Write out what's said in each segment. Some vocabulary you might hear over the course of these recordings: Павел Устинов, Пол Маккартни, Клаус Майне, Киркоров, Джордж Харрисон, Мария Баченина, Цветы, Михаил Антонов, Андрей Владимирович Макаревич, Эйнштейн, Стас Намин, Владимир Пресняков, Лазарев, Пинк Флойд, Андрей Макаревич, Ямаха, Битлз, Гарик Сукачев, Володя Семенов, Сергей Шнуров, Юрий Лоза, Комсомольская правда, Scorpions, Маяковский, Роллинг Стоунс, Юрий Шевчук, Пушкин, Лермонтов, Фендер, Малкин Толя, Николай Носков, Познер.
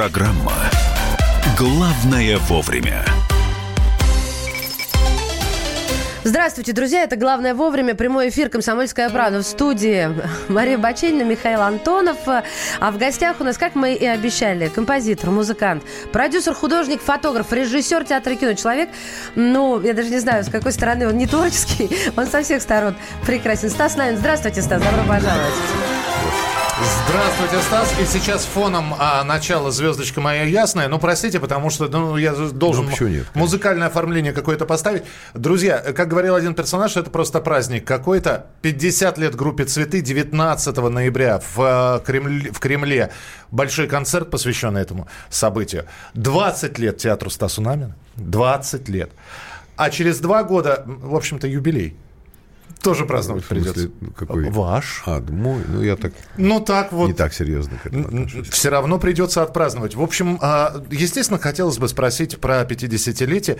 Программа «Главное вовремя». Здравствуйте, друзья. Это «Главное вовремя». Прямой эфир «Комсомольская правда». В студии Мария Баченина, Михаил Антонов. А в гостях у нас, как мы и обещали, композитор, музыкант, продюсер, художник, фотограф, режиссер театра и кино. Человек, ну, я даже не знаю, с какой стороны он не творческий. Он со всех сторон прекрасен. Стас Намин. Здравствуйте, Стас. Добро пожаловать. Здравствуйте, Стас. И сейчас фоном начала «Звездочка моя ясная». Ну, простите, потому что я должен музыкальное оформление какое-то поставить. Друзья, как говорил один персонаж, это просто праздник какой-то. 50 лет группе «Цветы». 19 ноября в Кремле большой концерт, посвященный этому событию. 20 лет театру Стаса Намина. 20 лет. А через 2 года, в общем-то, юбилей. Тоже праздновать придется. Какой? Ваш. Мой. Ну, я так... Ну, так вот. Не так серьезно к этому отношусь. Все равно придется отпраздновать. В общем, естественно, хотелось бы спросить про 50-летие.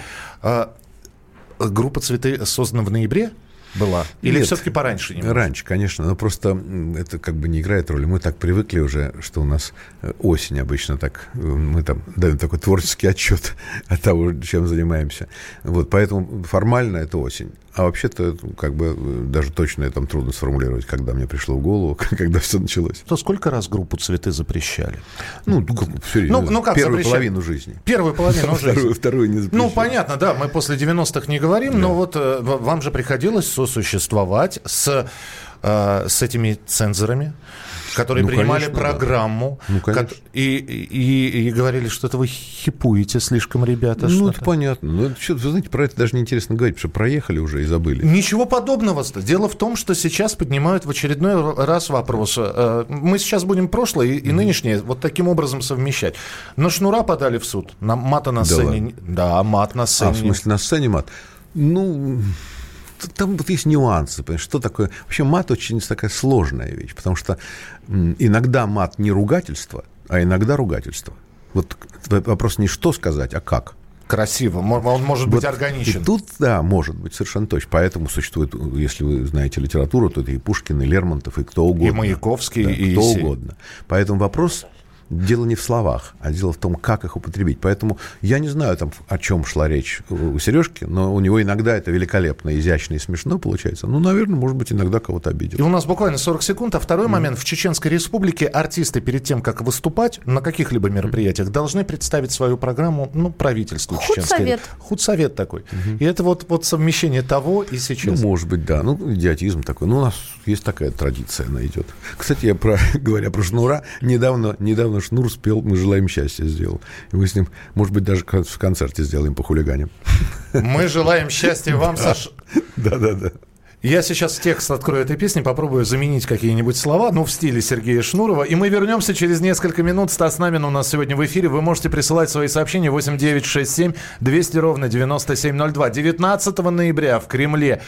Группа «Цветы» создана в ноябре была? Или нет, все-таки пораньше? Немножко? Раньше, конечно. Но просто это как бы не играет роли. Мы так привыкли уже, что у нас осень обычно так. Мы там даем такой творческий отчет от того, чем занимаемся. Вот, поэтому формально это осень. А вообще-то, как бы, даже точно это трудно сформулировать, когда мне пришло в голову, когда все началось. То сколько раз группу «Цветы» запрещали? Как первую половину жизни. Первую половину жизни. Вторую не запрещали. Ну, понятно, да, мы после 90-х не говорим, да. Но вот вам же приходилось сосуществовать с этими цензорами, которые принимали программу, и говорили, что это вы хипуете слишком, ребята. Ну, это понятно. Но вы знаете, про это даже неинтересно говорить, потому что проехали уже и забыли. Ничего подобного. Дело в том, что сейчас поднимают в очередной раз вопрос. Мы сейчас будем прошлое и нынешнее вот таким образом совмещать. На Шнура подали в суд. Мата на сцене. Да, мат на сцене. А, в смысле, на сцене мат? Ну... Там вот есть нюансы, понимаешь, что такое... Вообще мат очень такая сложная вещь, потому что иногда мат не ругательство, а иногда ругательство. Вот вопрос не что сказать, а как. Красиво, он может быть органичен. И тут, да, может быть, совершенно точно. Поэтому существует, если вы знаете литературу, то это и Пушкин, и Лермонтов, и кто угодно. И Маяковский, да, и... Кто угодно. Поэтому вопрос... Дело не в словах, а дело в том, как их употребить. Поэтому я не знаю, там, о чем шла речь у Сережки, но у него иногда это великолепно, изящно и смешно получается. Ну, наверное, может быть, иногда кого-то обидел. И у нас буквально 40 секунд. А второй момент. В Чеченской Республике артисты перед тем, как выступать на каких-либо мероприятиях, должны представить свою программу, правительству Чеченской. Худсовет такой. И это вот совмещение того и сейчас. Ну, может быть, да. Ну, идиотизм такой. Ну, у нас есть такая традиция, она идет. Кстати, говоря про Шнура, недавно Шнур спел «Мы желаем счастья» сделал. И мы с ним, может быть, даже в концерте сделаем по хулиганям. «Мы желаем счастья вам, Саш». Да-да-да. Я сейчас текст открою этой песни, попробую заменить какие-нибудь слова, в стиле Сергея Шнурова. И мы вернемся через несколько минут. Стас Намин у нас сегодня в эфире. Вы можете присылать свои сообщения 8967-200-97-02. 19 ноября в Кремле.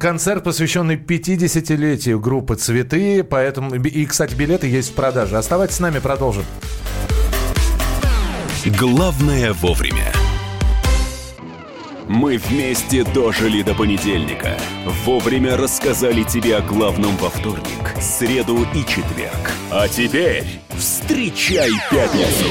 Концерт, посвященный 50-летию группы «Цветы». Поэтому... И, кстати, билеты есть в продаже. Оставайтесь с нами, продолжим. Главное вовремя. Мы вместе дожили до понедельника. Вовремя рассказали тебе о главном во вторник, среду и четверг. А теперь встречай пятницу.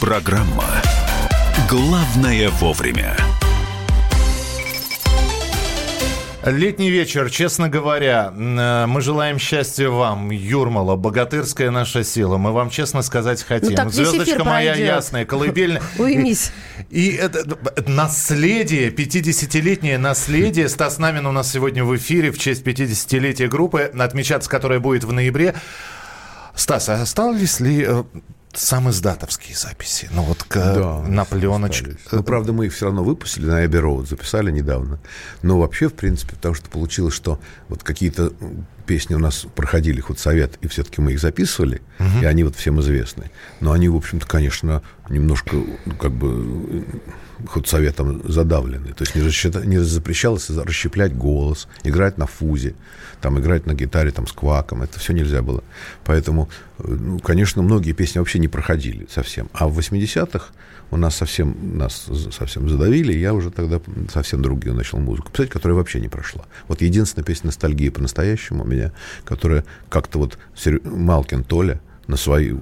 Программа «Главное вовремя». Летний вечер, честно говоря, мы желаем счастья вам, Юрмала, богатырская наша сила. Мы вам честно сказать хотим. Ну, «Звездочка моя ясная», колыбельная. Уймись. И это наследие, 50-летнее наследие. Стас Намин у нас сегодня в эфире в честь 50-летия группы, отмечаться которая будет в ноябре. Стас, а остались ли... Сам издатовские записи, на пленочке. Правда, мы их все равно выпустили, на Эбби Роуд записали недавно. Но вообще, в принципе, потому что получилось, что вот какие-то песни у нас проходили худсовет, и все-таки мы их записывали, и они вот всем известны. Но они, в общем-то, конечно, немножко как бы худсоветом задавлены. То есть не запрещалось расщеплять голос, играть на фузе, там, играть на гитаре там, с кваком. Это все нельзя было. Поэтому, ну, конечно, многие песни вообще не проходили совсем. А в 80-х у нас нас совсем задавили, и я уже тогда совсем другую начал музыку писать, которая вообще не прошла. Вот единственная песня «Ностальгия по-настоящему» у меня, которая как-то вот Малкин Толя на свой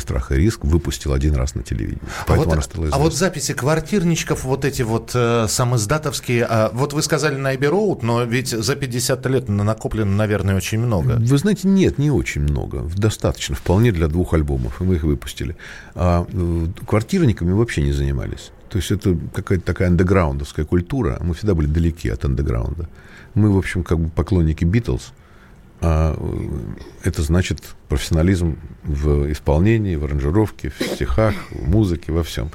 страх и риск выпустил один раз на телевидении. Вот записи квартирничков, вот эти вот самоиздатовские, вот вы сказали на Эбби Роуд, но ведь за 50 лет накоплено, наверное, очень много. Вы знаете, нет, не очень много. Достаточно, вполне для 2 альбомов, и мы их выпустили. А квартирниками вообще не занимались. То есть это какая-то такая андеграундовская культура. Мы всегда были далеки от андеграунда. Мы, в общем, как бы поклонники Битлз. А это значит профессионализм в исполнении, в аранжировке, в стихах, в музыке, во всем.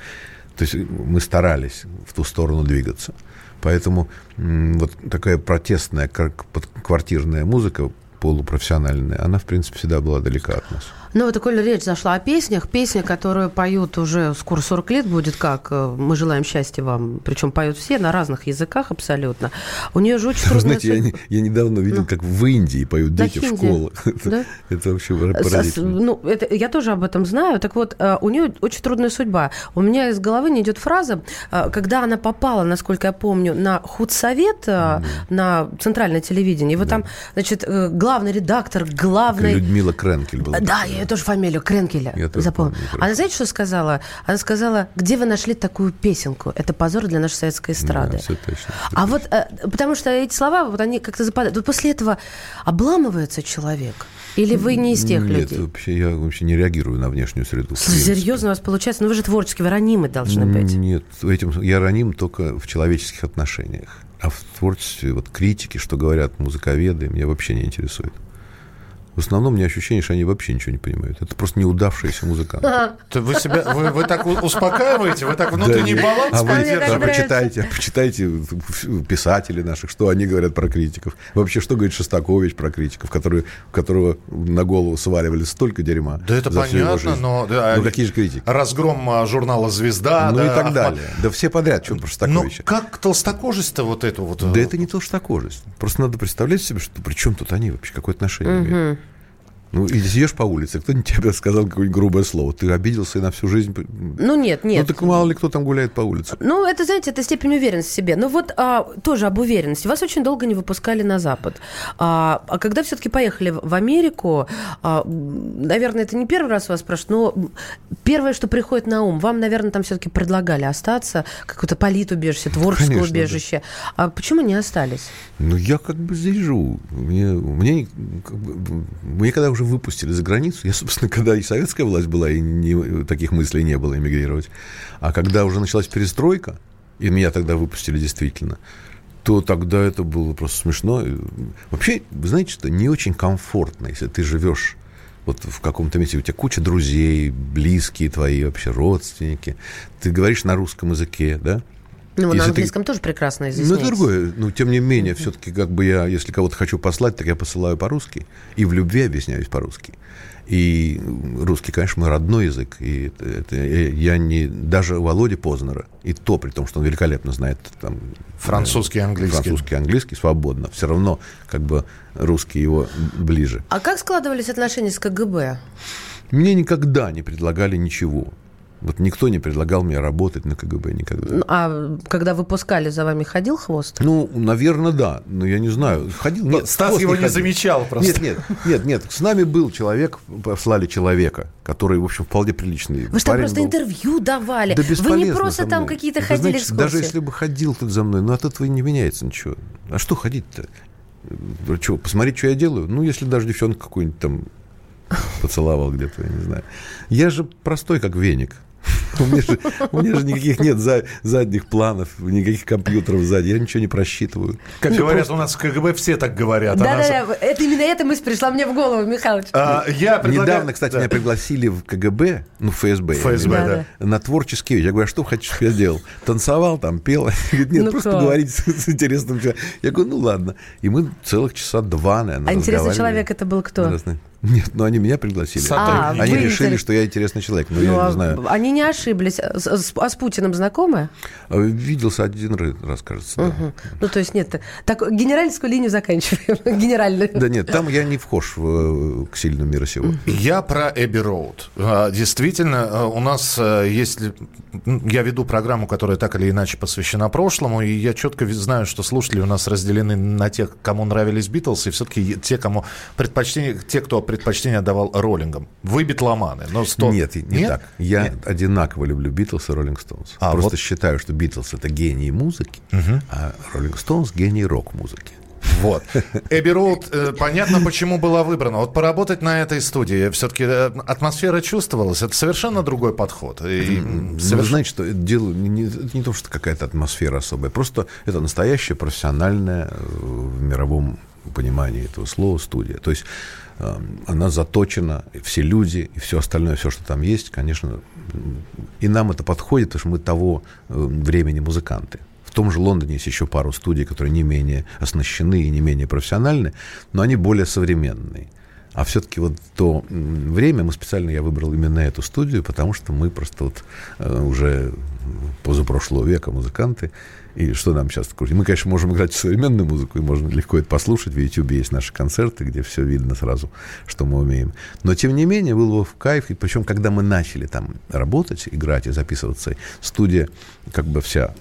То есть мы старались в ту сторону двигаться. Поэтому вот такая протестная, как квартирная музыка, полупрофессиональная, она, в принципе, всегда была далека от нас. Ну, вот такая речь зашла о песнях. Песня, которую поют уже скоро 40 лет будет, как «Мы желаем счастья вам». Причем поют все на разных языках абсолютно. У нее же очень трудная... Вы знаете, я недавно видел, как в Индии поют дети в школах. Это вообще поразительно. Ну, я тоже об этом знаю. Так вот, у нее очень трудная судьба. У меня из головы не идет фраза, когда она попала, насколько я помню, на худсовет, на центральное телевидение. И вот там, значит, главный редактор, Людмила Кренкель была. Да, я тоже фамилию Кренкеля запомнила. Она, знаете, что сказала? Она сказала, где вы нашли такую песенку? Это позор для нашей советской эстрады. Да, все точно. А вот, потому что эти слова, вот они как-то западают. Вот после этого обламывается человек? Или вы не из тех людей? Нет, я вообще не реагирую на внешнюю среду. Серьезно у вас получается? Ну, вы же творчески, вы ранимы должны быть. Нет, я раним только в человеческих отношениях. А в творчестве, вот критики, что говорят музыковеды, меня вообще не интересует. В основном у меня ощущение, что они вообще ничего не понимают. Это просто неудавшиеся музыканты. Вы так успокаиваете, вы так внутренний баланс поддерживаете. А почитайте писателей наших, что они говорят про критиков. Вообще, что говорит Шостакович про критиков, которого на голову сваливали столько дерьма. Да это понятно, но... Ну какие же критики? Разгром журнала «Звезда». Ну и так далее. Да все подряд, что про Шостаковича. Но как толстокожесть-то вот эту вот... Да это не толстокожесть. Просто надо представлять себе, что при чем тут они вообще, какое отношение имеют. Ну, и идешь по улице, кто-нибудь тебе сказал какое-нибудь грубое слово, ты обиделся и на всю жизнь... Ну, нет. Ну, так мало ли кто там гуляет по улице. Ну, это, знаете, это степень уверенности в себе. Но вот тоже об уверенности. Вас очень долго не выпускали на Запад. А когда все-таки поехали в Америку, наверное, это не первый раз вас спрашивают, но первое, что приходит на ум, вам, наверное, там все-таки предлагали остаться, какое-то политубежище, творческое убежище. Да. А почему не остались? Ну, я как бы здесь живу. Мне когда уже выпустили за границу. Я, собственно, когда и советская власть была, и таких мыслей не было эмигрировать. А когда уже началась перестройка, и меня тогда выпустили действительно, то тогда это было просто смешно. Вообще, вы знаете, что не очень комфортно, если ты живешь вот в каком-то месте, у тебя куча друзей, близкие твои вообще, родственники. Ты говоришь на русском языке, да? Ну, на английском тоже прекрасно изъясняется. Ну, это другое. Но, тем не менее, все-таки, как бы я, если кого-то хочу послать, так я посылаю по-русски. И в любви объясняюсь по-русски. И русский, конечно, мой родной язык. И я не... Даже Володя Познера, и то, при том, что он великолепно знает... Там, французский и английский. Французский и английский свободно. Все равно, как бы, русский его ближе. А как складывались отношения с КГБ? Мне никогда не предлагали ничего. Вот никто не предлагал мне работать на КГБ никогда. А когда выпускали, за вами ходил хвост? Ну, наверное, да. Но я не знаю. Ходил. Нет, Стас его не замечал просто. Нет. С нами был человек, послали человека, который, в общем, вполне приличный. Вы что, просто интервью давали? Да бесполезно. Вы не просто там какие-то ходили экскурсии? Даже если бы ходил тут за мной, но от этого не меняется ничего. А что ходить-то? Что, посмотреть, что я делаю? Ну, если даже девчонку какую-нибудь там поцеловал где-то, я не знаю. Я же простой, как веник. У меня же никаких нет задних планов, никаких компьютеров сзади. Я ничего не просчитываю. Как говорят, у нас в КГБ все так говорят. Да-да-да, именно эта мысль пришла мне в голову, Михалыч. Недавно, кстати, меня пригласили в КГБ, ну, в ФСБ, на творческий вечер. Я говорю, а что хотите, чтобы я сделал? Танцевал там, пел? Говорит, нет, просто поговорить с интересным человеком. Я говорю, ну, ладно. И мы целых часа два, наверное, разговаривали. А интересный человек это был кто? Нет, но они меня пригласили. Они решили, что я интересный человек, но я не знаю. Они не ошиблись. А с Путиным знакомы? Виделся один раз, кажется. Угу. Да. Ну, то есть, нет, так генеральскую линию заканчиваем. Генеральную. Да нет, там я не вхож к сильному миру сего. Я про Эбби Роуд. Действительно, у нас есть... Я веду программу, которая так или иначе посвящена прошлому, и я четко знаю, что слушатели у нас разделены на тех, кому нравились Битлз, и все-таки те, кому предпочтение... Те, кто предпочтение отдавал роллингам. Вы битломаны. Но Нет, не так. Я одинаково люблю Битлз и Роллинг Стоунс. Просто считаю, что Битлз — это гений музыки, а Роллинг Стоунс — гений рок-музыки. Вот. Эбби Роуд, понятно, почему была выбрана. Вот поработать на этой студии. Все-таки атмосфера чувствовалась. Это совершенно другой подход. Вы знаете, что дело не то, что какая-то атмосфера особая. Просто это настоящая профессиональная в мировом понимании этого слова студия. То есть она заточена, и все люди, и все остальное, все, что там есть, конечно, и нам это подходит, потому что мы того времени музыканты. В том же Лондоне есть еще пару студий, которые не менее оснащены и не менее профессиональны, но они более современные. А все-таки вот то время, я выбрал именно эту студию, потому что мы просто уже позапрошлого века музыканты, и что нам сейчас крутить? Мы, конечно, можем играть современную музыку, и можно легко это послушать, в Ютьюбе есть наши концерты, где все видно сразу, что мы умеем. Но, тем не менее, было в кайф, и причем, когда мы начали там работать, играть и записываться, студия как бы вся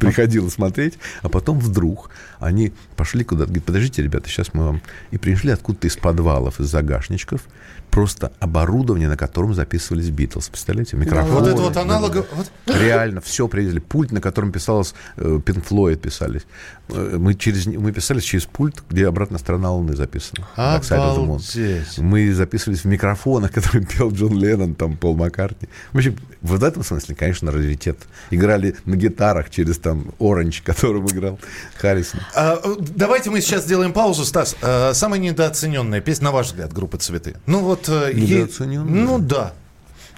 приходила смотреть, а потом вдруг они пошли куда-то, говорят, подождите, ребята, сейчас мы вам... И принесли откуда-то из подвалов, из загашничков, просто оборудование, на котором записывались Битлз. Представляете? Микрофоны. Вот это вот аналоговое. Реально, все привезли. Пульт, на котором писалось Пинк Флойд, писались. Мы писались через пульт, где «Обратная сторона Луны» записана. Обалдеть. Мы записывались в микрофонах, которые пел Джон Леннон, там, Пол Маккартни. В общем, в этом смысле, конечно, раритет. Играли на гитарах через там «Оранж», которым играл Харрисон. Давайте мы сейчас сделаем паузу, Стас. Самая недооцененная песня, на ваш взгляд, группы «Цветы». Ну вот... Недооцененная? Ну да.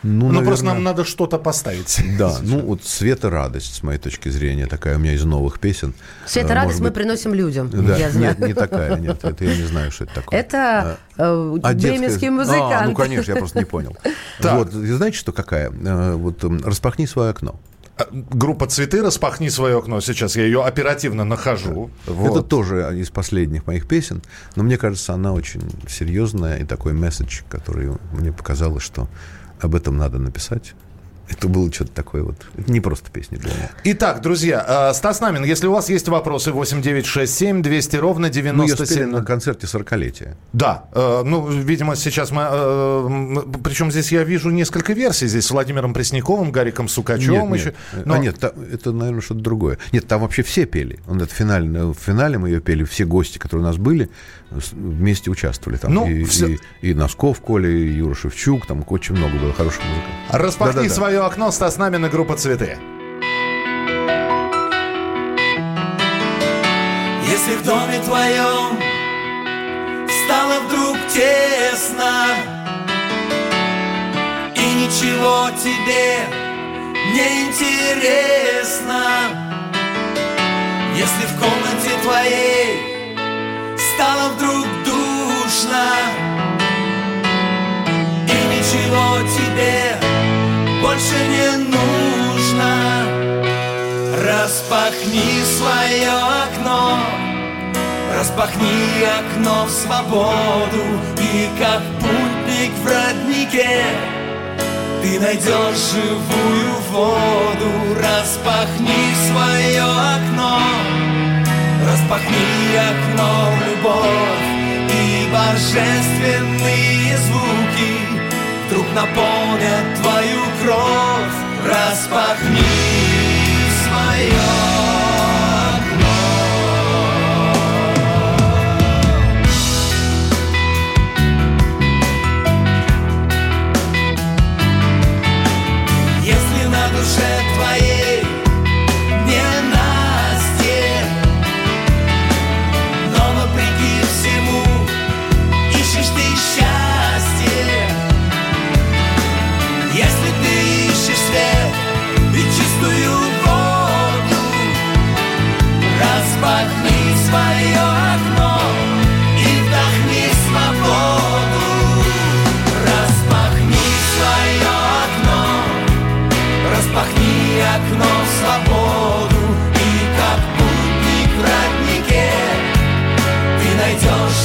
Ну, наверное... просто нам надо что-то поставить. Да, ну вот «Свет и радость», с моей точки зрения, такая у меня из новых песен. «Свет и радость» мы приносим людям. Да, нет, не такая, нет, это я не знаю, что это такое. Это бременский музыкант. Ну, конечно, я просто не понял. Вот, знаете, что какая? Вот «Распахни свое окно». Группа «Цветы», «Распахни свое окно». Сейчас я ее оперативно нахожу. Да. Вот. Это тоже из последних моих песен. Но мне кажется, она очень серьезная. И такой месседж, который мне показалось, что об этом надо написать. Это было что-то такое вот. Это не просто песня для меня. Итак, друзья, Стас Намин, если у вас есть вопросы, 8 9 6 7 200 ровно 97. Мы ее спели на концерте 40-летия. Да, ну, видимо, сейчас мы... Причем здесь я вижу несколько версий. Здесь с Владимиром Пресняковым, Гариком Сукачевым. Нет, нет. Но... нет, это, наверное, что-то другое. Нет, там вообще все пели. В финале мы ее пели, все гости, которые у нас были, вместе участвовали там. Ну, и Носков, Коля, и Юра Шевчук. Там очень много было хороших музыкантов. Распахни свое окно, Стас Намин и группа «Цветы». Если в доме твоем стало вдруг тесно и ничего тебе не интересно, если в комнате твоей стало вдруг душно и ничего тебе больше не нужно, распахни свое окно, распахни окно в свободу, и как путник в роднике ты найдешь живую воду. Распахни свое окно, распахни окно в любовь, и божественные звуки вдруг наполнят твою кровь. Распахни свое окно.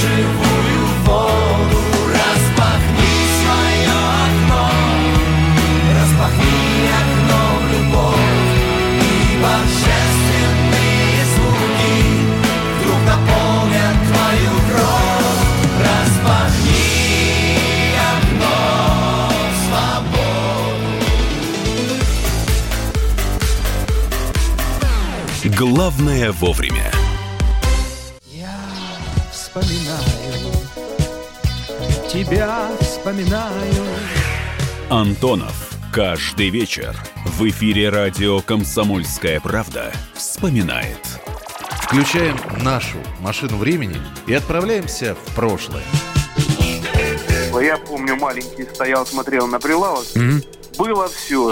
живую воду. Распахни свое окно, распахни окно в любовь, и божественные звуки вдруг наполнят твою кровь. Распахни окно в свободу. Главное вовремя. Вспоминаю, тебя вспоминаю. Антонов. Каждый вечер в эфире радио «Комсомольская правда» вспоминает. Включаем нашу машину времени и отправляемся в прошлое. Я помню, маленький стоял, смотрел на прилавок. Mm-hmm. Было все.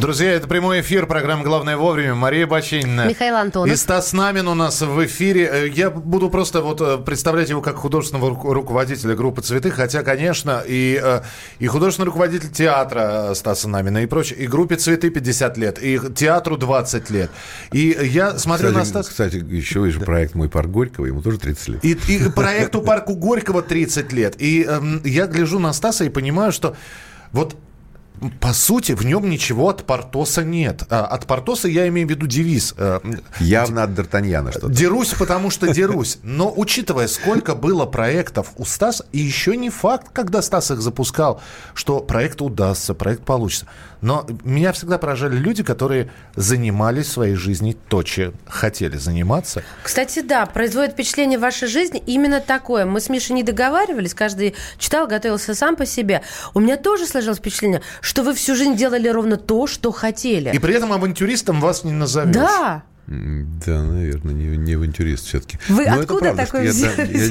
Друзья, это прямой эфир программы «Главное вовремя». Мария Баченина. Михаил Антонов. И Стас Намин у нас в эфире. Я буду просто вот представлять его как художественного руководителя группы «Цветы». Хотя, конечно, и художественный руководитель театра Стаса Намина и прочее. И группе «Цветы» 50 лет. И театру 20 лет. И я смотрю, кстати, на Стаса... Кстати, еще есть проект «Мой парк Горького». Ему тоже 30 лет. И проекту «Парку Горького» 30 лет. И я гляжу на Стаса и понимаю, что вот... По сути, в нем ничего от Портоса нет. От Портоса я имею в виду девиз. Явно от Д'Артаньяна что-то. Дерусь, потому что дерусь. Но учитывая, сколько было проектов у Стаса, и еще не факт, когда Стас их запускал, что проект удастся, проект получится. Но меня всегда поражали люди, которые занимались в своей жизни то, чем хотели заниматься. Кстати, да, производит впечатление в вашей жизни именно такое. Мы с Мишей не договаривались, каждый читал, готовился сам по себе. У меня тоже сложилось впечатление, что вы всю жизнь делали ровно то, что хотели. И при этом авантюристом вас не назовешь. Да. Да, наверное, не авантюрист все-таки. Вы но откуда это правда, такой взялись? Я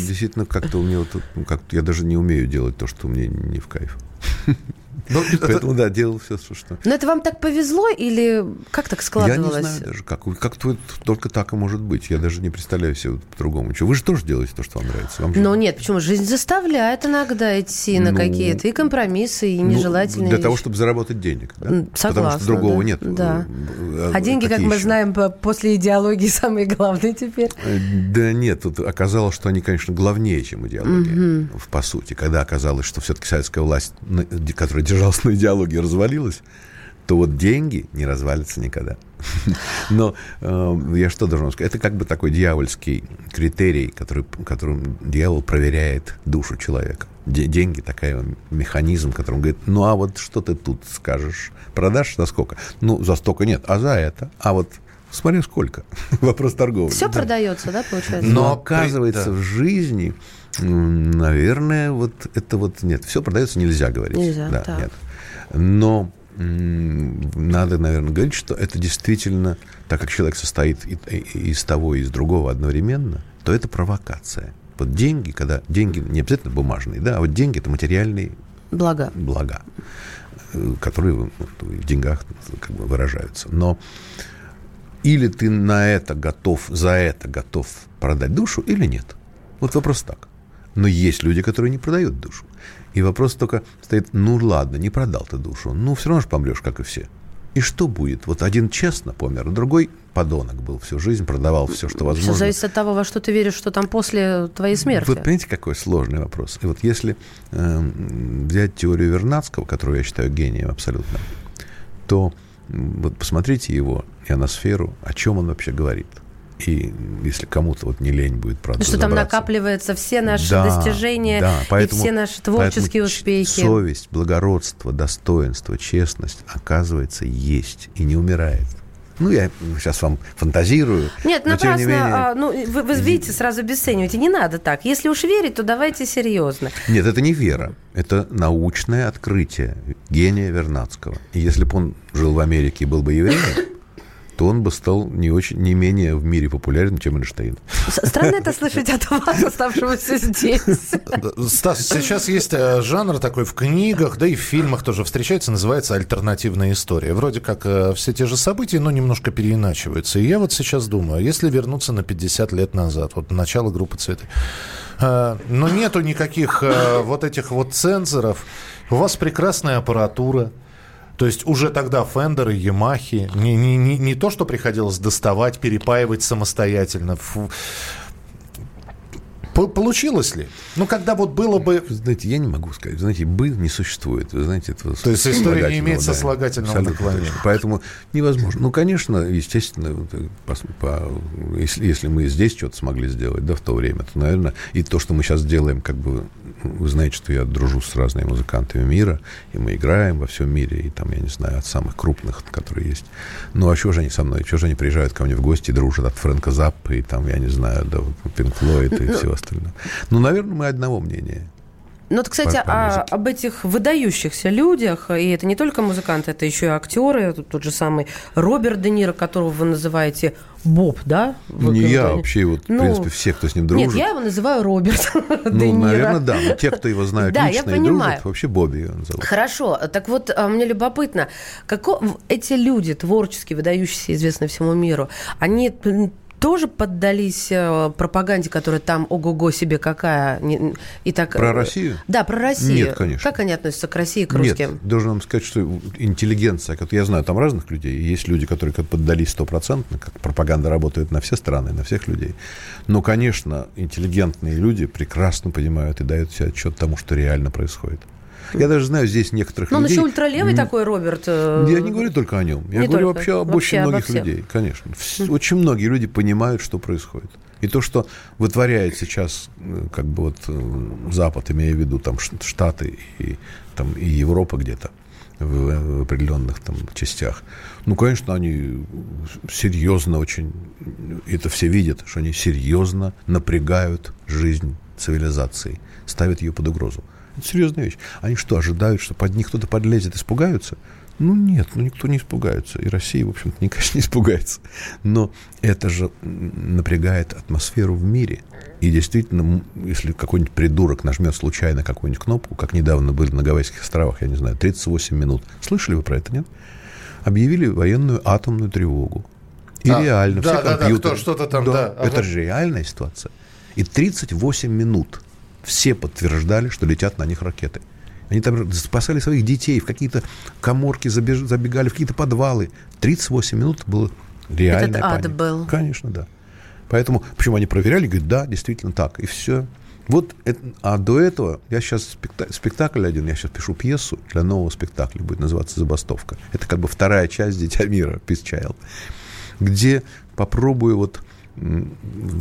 действительно как-то у меня вот... Как-то, я даже не умею делать то, что мне не в кайф. Поэтому, да, делал все, что... Но это вам так повезло или как так складывалось? Я не знаю даже, как только так и может быть. Я даже не представляю себе вот по-другому. Вы же тоже делаете то, что вам нравится. Вам же... Ну нет, почему? Жизнь заставляет иногда идти на какие-то и компромиссы, и нежелательные для того, чтобы заработать денег. Да? Согласна. Потому что другого нет. Да. А деньги, как мы знаем, после идеологии самые главные теперь. Да нет, тут оказалось, что они, конечно, главнее, чем идеология. Угу. По сути, когда оказалось, что все-таки советская власть, которая держалась на идеологии, развалилась, то вот деньги не развалятся никогда. Но я что должен сказать? Это как бы такой дьявольский критерий, которым дьявол проверяет душу человека. Деньги — такой механизм, которым говорит, ну а вот что ты тут скажешь? Продашь за сколько? Ну, за столько нет, а за это? А вот смотри, сколько. Вопрос торговли. Все продается, да, получается? Но оказывается, в жизни... Наверное, вот это вот... Нет, все продается, нельзя говорить. Нельзя, да. Нет. Но надо, наверное, говорить, что это действительно... Так как человек состоит из того и из другого одновременно, то это провокация. Вот деньги, когда... Деньги не обязательно бумажные, да, а вот деньги — это материальные... Блага. Которые в деньгах как бы выражаются. Но... Или ты за это готов продать душу, или нет. Вот вопрос так. Но есть люди, которые не продают душу. И вопрос только стоит, ну ладно, не продал ты душу, ну все равно же помрешь, как и все. И что будет? Вот один честно помер, другой подонок был всю жизнь, продавал все, что возможно. Все зависит от того, во что ты веришь, что там после твоей смерти. Вот понимаете, какой сложный вопрос. И вот если взять теорию Вернадского, которую я считаю гением абсолютно, то вот посмотрите его ионосферу, о чем он вообще говорит. И если кому-то вот не лень будет, правда, что там накапливаются все наши достижения, поэтому, и все наши творческие успехи. Совесть, благородство, достоинство, честность, оказывается, есть и не умирает. Ну, я сейчас вам фантазирую. Нет, напрасно. Тем не менее... вы видите, сразу обесцениваете. Не надо так. Если уж верить, то давайте серьезно. Нет, это не вера. Это научное открытие гения Вернадского. И если бы он жил в Америке и был бы евреем, то он бы стал не менее в мире популярен, чем Эйнштейн. Странно это слышать от вас, оставшегося здесь. Стас, сейчас есть жанр такой в книгах, да и в фильмах тоже встречается, называется альтернативная история. Вроде как все те же события, но немножко переиначиваются. И я вот сейчас думаю, если вернуться на 50 лет назад, вот начало группы «Цветы», но нету никаких вот этих вот цензоров, у вас прекрасная аппаратура. То есть уже тогда Фендеры, Ямахи, не то, что приходилось доставать, перепаивать самостоятельно. Фу. Получилось ли? Ну, когда вот было бы... Вы знаете, я не могу сказать. Вы знаете, «бы» не существует. Вы знаете, этого... То есть история не имеет сослагательного наклонения. Поэтому невозможно. Ну, конечно, естественно, если мы здесь что-то смогли сделать, да, в то время, то, наверное, и то, что мы сейчас делаем, как бы... Вы знаете, что я дружу с разными музыкантами мира, и мы играем во всем мире, и там, я не знаю, от самых крупных, которые есть. Ну, а чего же они со мной? Чего же они приезжают ко мне в гости и дружат от Фрэнка Заппы, и там, я не знаю, до Пинк Флойд и всего остального? Ну, наверное, мы одного мнения. Ну, вот, кстати, об этих выдающихся людях, и это не только музыканты, это еще и актеры, тот же самый Роберт Де Ниро, которого вы называете Боб, да? Вы, не я, вообще, вот, в принципе, все, кто с ним дружит. Нет, я его называю Роберт Де Ниро. Ну, наверное, да, но те, кто его знают лично и дружат, вообще Бобби его называют. Хорошо, так вот, мне любопытно, эти люди, творческие, выдающиеся, известные всему миру, они... тоже поддались пропаганде, которая там ого-го себе какая. И так... Про Россию? Да, про Россию. Нет, конечно. Как они относятся к России, к русским? Нет, должен вам сказать, что интеллигенция, я знаю там разных людей, есть люди, которые поддались 100%, как пропаганда работает на все страны, на всех людей. Но, конечно, интеллигентные люди прекрасно понимают и дают себе отчет тому, что реально происходит. Я даже знаю здесь некоторых людей... Но он еще ультралевый такой, Роберт. Я не говорю только о нем. Я говорю вообще об очень многих людей. Конечно. Очень многие люди понимают, что происходит. И то, что вытворяет сейчас как бы вот Запад, имея в виду там Штаты и Европа где-то в определенных там частях. Ну, конечно, они серьезно очень... Это все видят, что они серьезно напрягают жизнь цивилизации, ставят ее под угрозу. Это серьезная вещь. Они что, ожидают, что под них кто-то подлезет, испугаются? Ну, нет, никто не испугается. И Россия, в общем-то, конечно, не испугается. Но это же напрягает атмосферу в мире. И действительно, если какой-нибудь придурок нажмет случайно какую-нибудь кнопку, как недавно были на Гавайских островах, я не знаю, 38 минут. Слышали вы про это, нет? Объявили военную атомную тревогу. И реально все компьютеры... Да, что-то там, Это же реальная ситуация. И 38 минут... Все подтверждали, что летят на них ракеты. Они там спасали своих детей, в какие-то каморки забегали, в какие-то подвалы. 38 минут было реальная паника. Этот ад был. Конечно, да. Поэтому, почему они проверяли, говорят, да, действительно так, и все. Вот, а до этого, я сейчас спектакль один, я сейчас пишу пьесу для нового спектакля, будет называться «Забастовка». Это как бы вторая часть «Дитя мира», «Peace Child», где попробую вот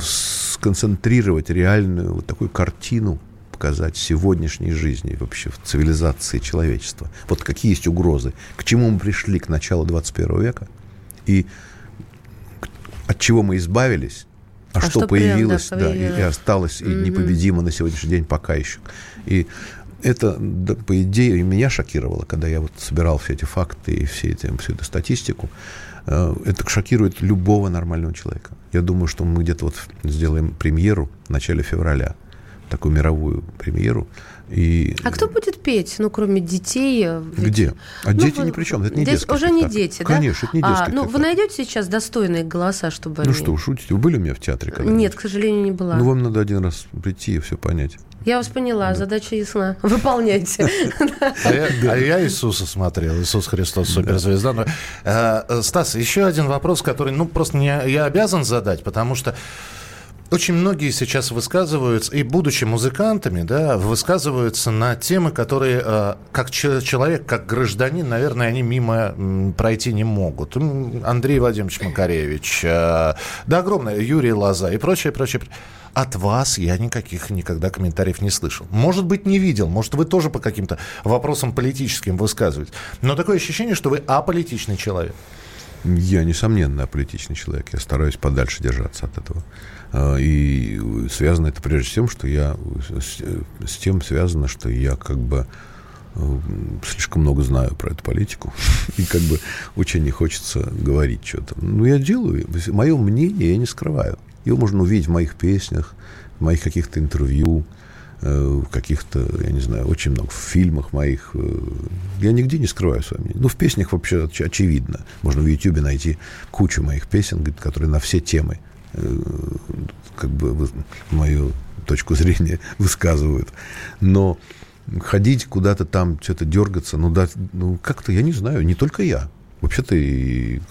сконцентрировать реальную вот такую картину, показать сегодняшней жизни вообще в цивилизации человечества. Вот какие есть угрозы, к чему мы пришли к началу 21 века, и от чего мы избавились, а что появилось, и осталось, и непобедимо на сегодняшний день пока еще. И это, по идее, меня шокировало, когда я вот собирал все эти факты и всю эту статистику. Это шокирует любого нормального человека. Я думаю, что мы где-то вот сделаем премьеру в начале февраля, такую мировую премьеру. И... А кто будет петь, ну, кроме детей? Ведь... Где? А дети ни при чем. Это не детский уже спектакль. Не дети, да? Конечно, это не детский спектакль. Вы найдете сейчас достойные голоса, чтобы они... Ну что, шутите? Вы были у меня в театре когда-нибудь? Нет, к сожалению, не была. Ну, вам надо один раз прийти и все понять. Я вас поняла, задача ясна. Выполняйте. А я Иисуса смотрел. Иисус Христос, суперзвезда. Стас, еще один вопрос, который, ну, просто я обязан задать, потому что очень многие сейчас высказываются, и будучи музыкантами, да, высказываются на темы, которые как человек, как гражданин, наверное, они мимо пройти не могут. Андрей Владимирович Макаревич, да, огромное, Юрий Лоза и прочее, прочее. От вас я никаких никогда комментариев не слышал. Может быть, не видел, может, вы тоже по каким-то вопросам политическим высказываете. Но такое ощущение, что вы аполитичный человек. Я, несомненно, аполитичный человек. Я стараюсь подальше держаться от этого. И связано это прежде всего что я как бы слишком много знаю про эту политику. И как бы очень не хочется говорить что-то. Ну, я делаю. Мое мнение я не скрываю. Его можно увидеть в моих песнях, в моих каких-то интервью, в каких-то, я не знаю, очень много в фильмах моих. Я нигде не скрываю свое мнение. Ну, в песнях вообще очевидно. Можно в Ютьюбе найти кучу моих песен, которые на все темы как бы мою точку зрения высказывают. Но ходить куда-то там, что-то дергаться, как-то, я не знаю, не только я. Вообще-то и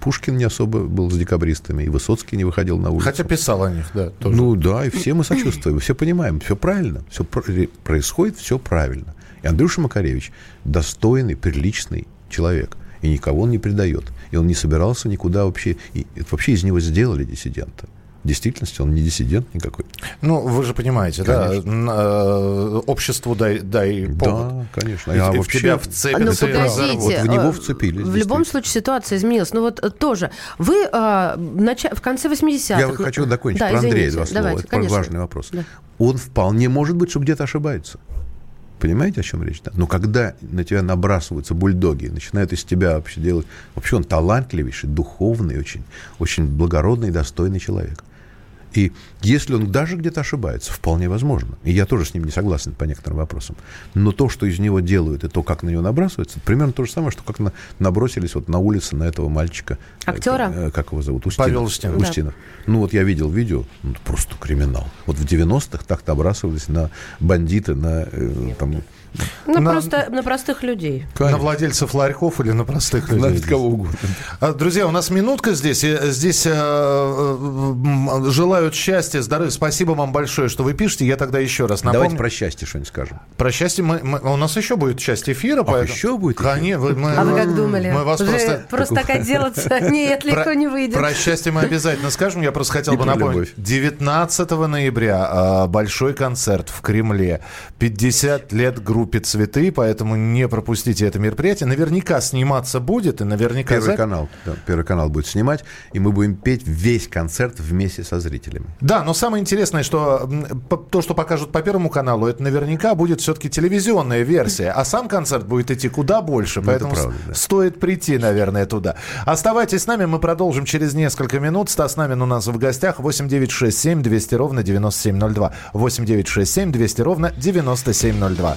Пушкин не особо был с декабристами, и Высоцкий не выходил на улицу. Хотя писал о них, да. Тоже. Ну да, и все мы сочувствуем, все понимаем, все правильно, все происходит, все правильно. И Андрюша Макаревич достойный, приличный человек, и никого он не предает. И он не собирался никуда вообще, и вообще из него сделали диссидента. В действительности он не диссидент никакой. Ну, вы же понимаете, конечно. Да, обществу дай повод. Да, конечно. А в вообще... тебя вцепятся. Ну, подождите, вот в него вцепились. В любом случае ситуация изменилась. Ну, вот тоже. Вы в конце 80-х... Я хочу закончить. Да, про Андрея два слова. Давайте, это важный вопрос. Да. Он вполне может быть, что где-то ошибается. Понимаете, о чем речь? Да? Но когда на тебя набрасываются бульдоги, начинают из тебя вообще делать... Вообще он талантливейший, духовный, очень, очень благородный и достойный человек. И если он даже где-то ошибается, вполне возможно. И я тоже с ним не согласен по некоторым вопросам. Но то, что из него делают, и то, как на него набрасывается, примерно то же самое, что как набросились вот на улице на этого мальчика. Актера? Как его зовут? Устинов. Павел Устинов. Устинов. Да. Ну вот я видел видео, просто криминал. Вот в 90-х так набрасывались на бандиты, на простых людей. Конечно. На владельцев ларьков или на простых людей. На кого угодно. Друзья, у нас минутка здесь. Здесь желают счастья, здоровья. Спасибо вам большое, что вы пишете. Я тогда еще раз напомню. Давайте про счастье что-нибудь скажем. Про счастье. У нас еще будет часть эфира. Поэтому... еще будет? Конечно. Вы как думали? Мы вас просто так отделаться? Нет, легко не выйдет. Про счастье мы обязательно скажем. Я просто хотел бы напомнить. 19 ноября большой концерт в Кремле. 50 лет группе «Цветы», поэтому не пропустите это мероприятие. Наверняка сниматься будет, и наверняка... Первый канал будет снимать, и мы будем петь весь концерт вместе со зрителями. Да, но самое интересное, что то, что покажут по Первому каналу, это наверняка будет все-таки телевизионная версия, а сам концерт будет идти куда больше, поэтому стоит прийти, наверное, туда. Оставайтесь с нами, мы продолжим через несколько минут. Стас Намин у нас в гостях. 8 9 6 7 200 ровно 97 02. 8 9 6 7 200 ровно 97 02.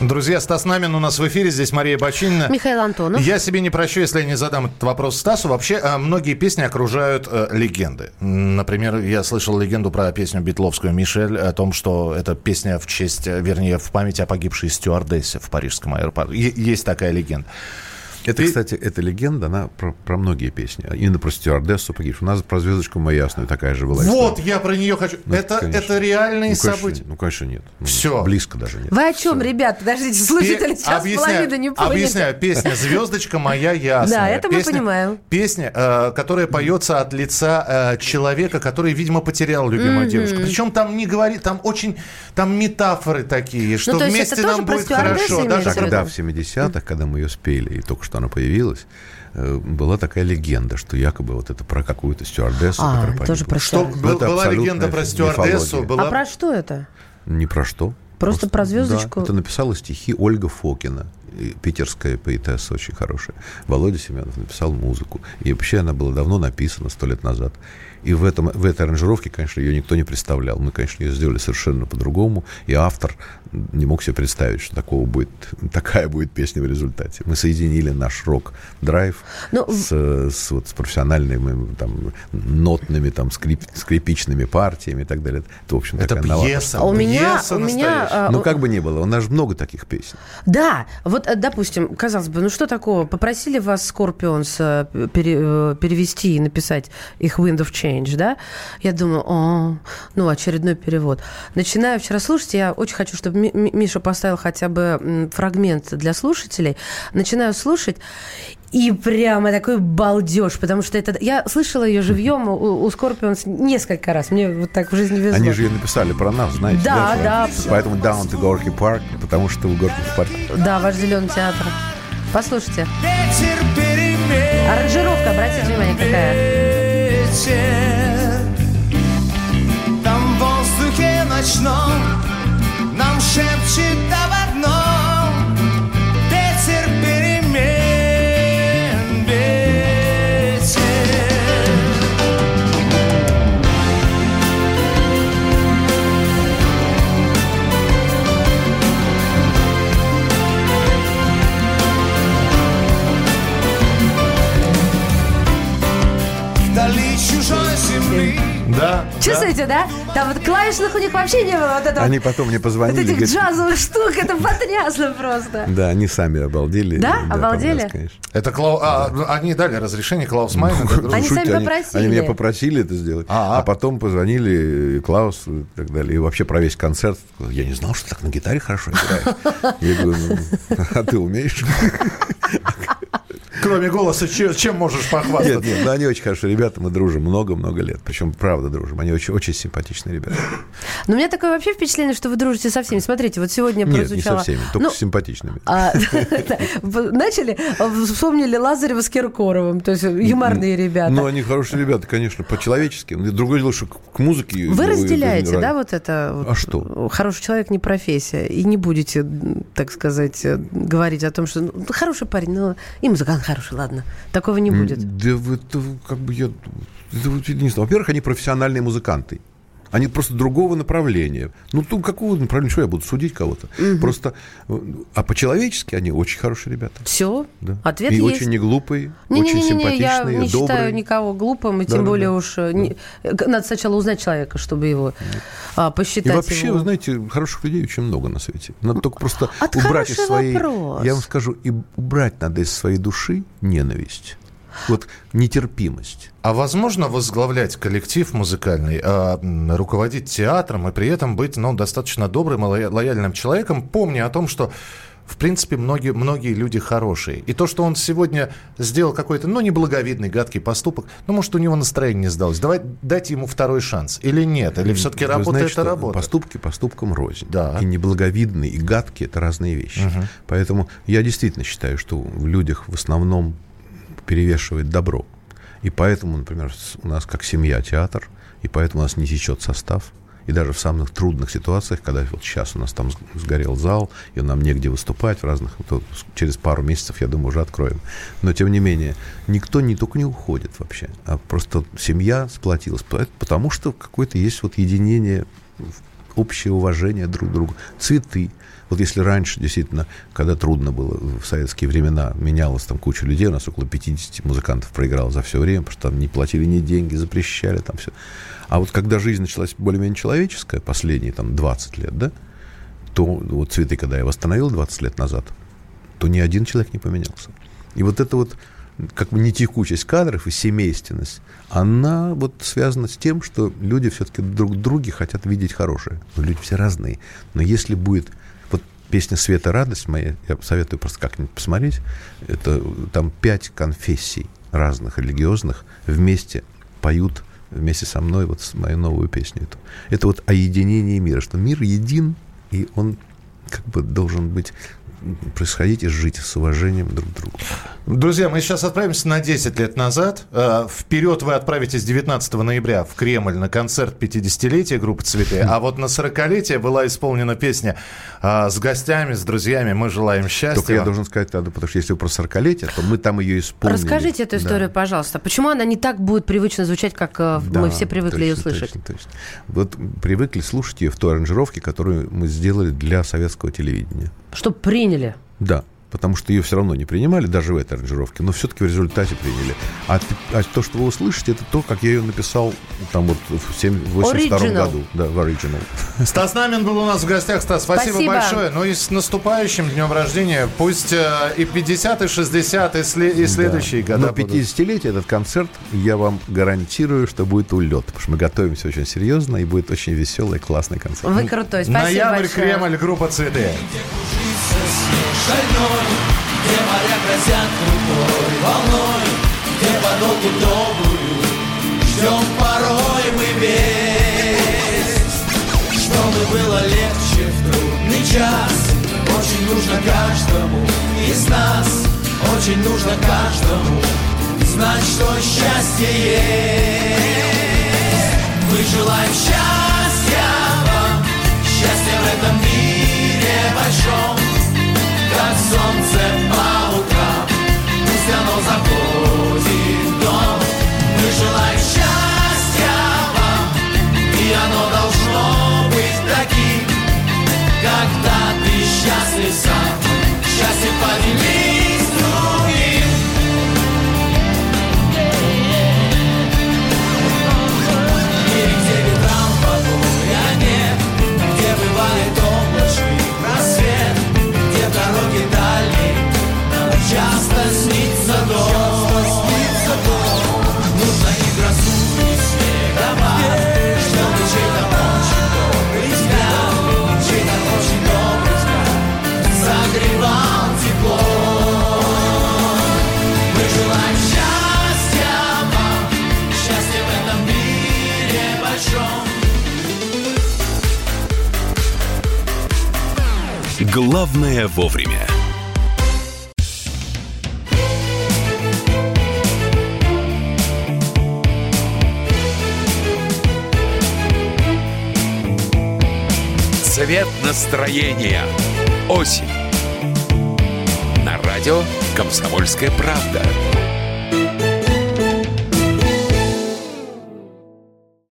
Друзья, Стас Намин у нас в эфире, здесь Мария Баченина. Михаил Антонов. Я себе не прощу, если я не задам этот вопрос Стасу. Вообще, многие песни окружают легенды. Например, я слышал легенду про песню битловскую «Мишель», о том, что это песня в честь, вернее, в память о погибшей стюардессе в парижском аэропорту. Есть такая легенда. Это, кстати, эта легенда, она про многие песни. Именно про стюардессу погибшую. У нас про звездочку мою ясную такая же была. Вот, история. Я про нее хочу. Ну, это реальные события. Конечно, нет. Все. Близко даже нет. Вы о чем, ребят? Подождите, слушатели сейчас половину не поняли. Объясняю. Песня «Звездочка моя ясная». Да, это мы понимаем. Песня, которая поется от лица человека, который, видимо, потерял любимую девушку. Причем там не говорит, там метафоры такие, что вместе нам будет хорошо. Даже когда в 70-х, когда мы ее спели, и только что она появилась, была такая легенда, что якобы вот это про какую-то стюардессу. Тоже про стюардессу. Была легенда про стюардессу. А про что это? Не про что. Просто про звездочку? Да, это написала стихи Ольга Фокина. питерская поэтесса очень хорошая. Володя Семенов написал музыку. И вообще она была давно написана, 100 лет назад. И в этой аранжировке, конечно, ее никто не представлял. Мы, конечно, ее сделали совершенно по-другому. И автор не мог себе представить, что такая будет песня в результате. Мы соединили наш рок-драйв с профессиональными там, нотными, там, скрипичными партиями и так далее. Это, в общем, такая пьеса, новая. У меня... Ну, как бы ни было, у нас же много таких песен. Да, вот, допустим, казалось бы, ну что такого? Попросили вас Scorpions перевести и написать их Wind of Change, да? Я думаю, очередной перевод. Начинаю вчера слушать, я очень хочу, чтобы Миша поставил хотя бы фрагмент для слушателей. Начинаю слушать, и прямо такой балдеж, потому что это... Я слышала ее живьем у Scorpions несколько раз. Мне вот так в жизни везло. Они же ее написали про нас, знаете. Да. Поэтому Down to Gorky Park, потому что в Горький парк. Да, ваш зеленый театр. Послушайте. Аранжировка, обратите внимание, какая. Там в воздухе ночном нам шепчет об одном. Да. Чувствуете, да? Там вот клавишных у них вообще не было. Вот этого, они потом мне позвонили. Вот этих джазовых штук, это потрясно просто. Да, они сами обалдели. Да? Обалдели? Это они дали разрешение Клаус Майне. Они сами попросили. Они меня попросили это сделать. А потом позвонили Клаус и так далее. И вообще про весь концерт. Я не знал, что так на гитаре хорошо играет. Я говорю, а ты умеешь? Кроме голоса, чем можешь похвастаться? Нет, они очень хорошие ребята, мы дружим много-много лет. Причем, правда, дружим. Они очень, очень симпатичные ребята. Но у меня такое вообще впечатление, что вы дружите со всеми. Смотрите, вот сегодня прозвучало... Нет, не со всеми, только с симпатичными. Начали, вспомнили Лазарева с Киркоровым, то есть юморные ребята. Ну, они хорошие ребята, конечно, по-человечески. Другое дело, что к музыке... Вы разделяете, да, вот это? А что? Хороший человек не профессия. И не будете, так сказать, говорить о том, что хороший парень, но и музыкант хороший, ладно. Такого не будет. Да это как бы я... Во-первых, они профессиональные музыканты. Они просто другого направления. Ну, то какого направления? Что я буду судить кого-то? Угу. Просто... А по-человечески они очень хорошие ребята. Все. Да. Ответ есть. И очень неглупые, очень симпатичные, добрые. Я не считаю никого глупым, и тем более уж... Надо сначала узнать человека, чтобы его посчитать. И вообще, вы знаете, хороших людей очень много на свете. Надо только просто убрать из своей... Я вам скажу, и убрать надо из своей души ненависть. Вот нетерпимость. А возможно возглавлять коллектив музыкальный, руководить театром и при этом быть достаточно добрым и лояльным человеком, помня о том, что в принципе многие люди хорошие. И то, что он сегодня сделал какой-то неблаговидный, гадкий поступок, может, у него настроение не сдалось. Давай дайте ему второй шанс. Или нет, или все-таки работа — это работа. Поступки поступкам рознь. Да. И неблаговидный, и гадкий — это разные вещи. Угу. Поэтому я действительно считаю, что в людях в основном перевешивает добро. И поэтому, например, у нас как семья театр, и поэтому у нас не течет состав. И даже в самых трудных ситуациях, когда вот сейчас у нас там сгорел зал, и нам негде выступать в разных... То через пару месяцев, я думаю, уже откроем. Но, тем не менее, никто не только не уходит вообще, а просто семья сплотилась, потому что какое-то есть вот единение, общее уважение друг к другу. Цветы. Вот если раньше, действительно, когда трудно было, в советские времена менялась там куча людей, у нас около 50 музыкантов проиграло за все время, потому что там не платили ни деньги, запрещали там все. А вот когда жизнь началась более-менее человеческая, последние там 20 лет, да, то вот цветы, когда я восстановил 20 лет назад, то ни один человек не поменялся. И вот это вот как бы нетекучесть кадров и семейственность, она вот связана с тем, что люди все-таки друг в друге хотят видеть хорошее. Но люди все разные. Но если будет песня «Света, радость» моя, я советую просто как-нибудь посмотреть, это там 5 конфессий разных религиозных вместе поют вместе со мной вот мою новую песню. Это вот о единении мира, что мир един, и он как бы должен быть происходить и жить с уважением друг к другу. Друзья, мы сейчас отправимся на 10 лет назад. Вперед вы отправитесь 19 ноября в Кремль на концерт 50-летия группы «Цветы». А вот на 40-летие была исполнена песня с гостями, с друзьями «Мы желаем счастья». Только я должен сказать тогда, потому что если вы про 40-летие, то мы там ее исполнили. Расскажите эту историю, пожалуйста. Почему она не так будет привычно звучать, как мы все привыкли ее слышать? Точно. Вот привыкли слушать ее в той аранжировке, которую мы сделали для советского телевидения. Чтобы приняли? Да. Потому что ее все равно не принимали, даже в этой аранжировке, но все-таки в результате приняли. А то, что вы услышите, это то, как я ее написал там вот в 1982 году. Да, в оригинал. Стас Намин был у нас в гостях. Стас, спасибо большое. Ну и с наступающим днем рождения. Пусть и 50, и 60, и следующие года но будут. Но 50-летие этот концерт, я вам гарантирую, что будет улет. Потому что мы готовимся очень серьезно, и будет очень веселый, классный концерт. Вы крутой, спасибо Ноябрь, большое. Кремль, группа «Цветы». Шальной, где моря грозят крутой волной, где потоки добрую ждем порой мы весь. Чтобы было легче в трудный час, очень нужно каждому из нас, очень нужно каждому знать, что счастье есть. Мы желаем счастья вам, счастья в этом мире большом. Как солнце по утрам, пусть оно заходит в дом. Мы желаем счастья вам, и оно должно быть таким. Когда ты счастлив сам, счастье поделись с другим. И где ветрам покоя нет, где бывает облачный рассвет, дороги дальние, нам часто снится дом. Нужно и грозу, и снегопад, чтобы чей-то очень добрый взгляд, чей-то очень добрый взгляд согревал тепло. Мы желаем счастья вам, счастья в этом мире большом. Главное вовремя. Цвет настроения. Осень. На радио «Комсомольская правда».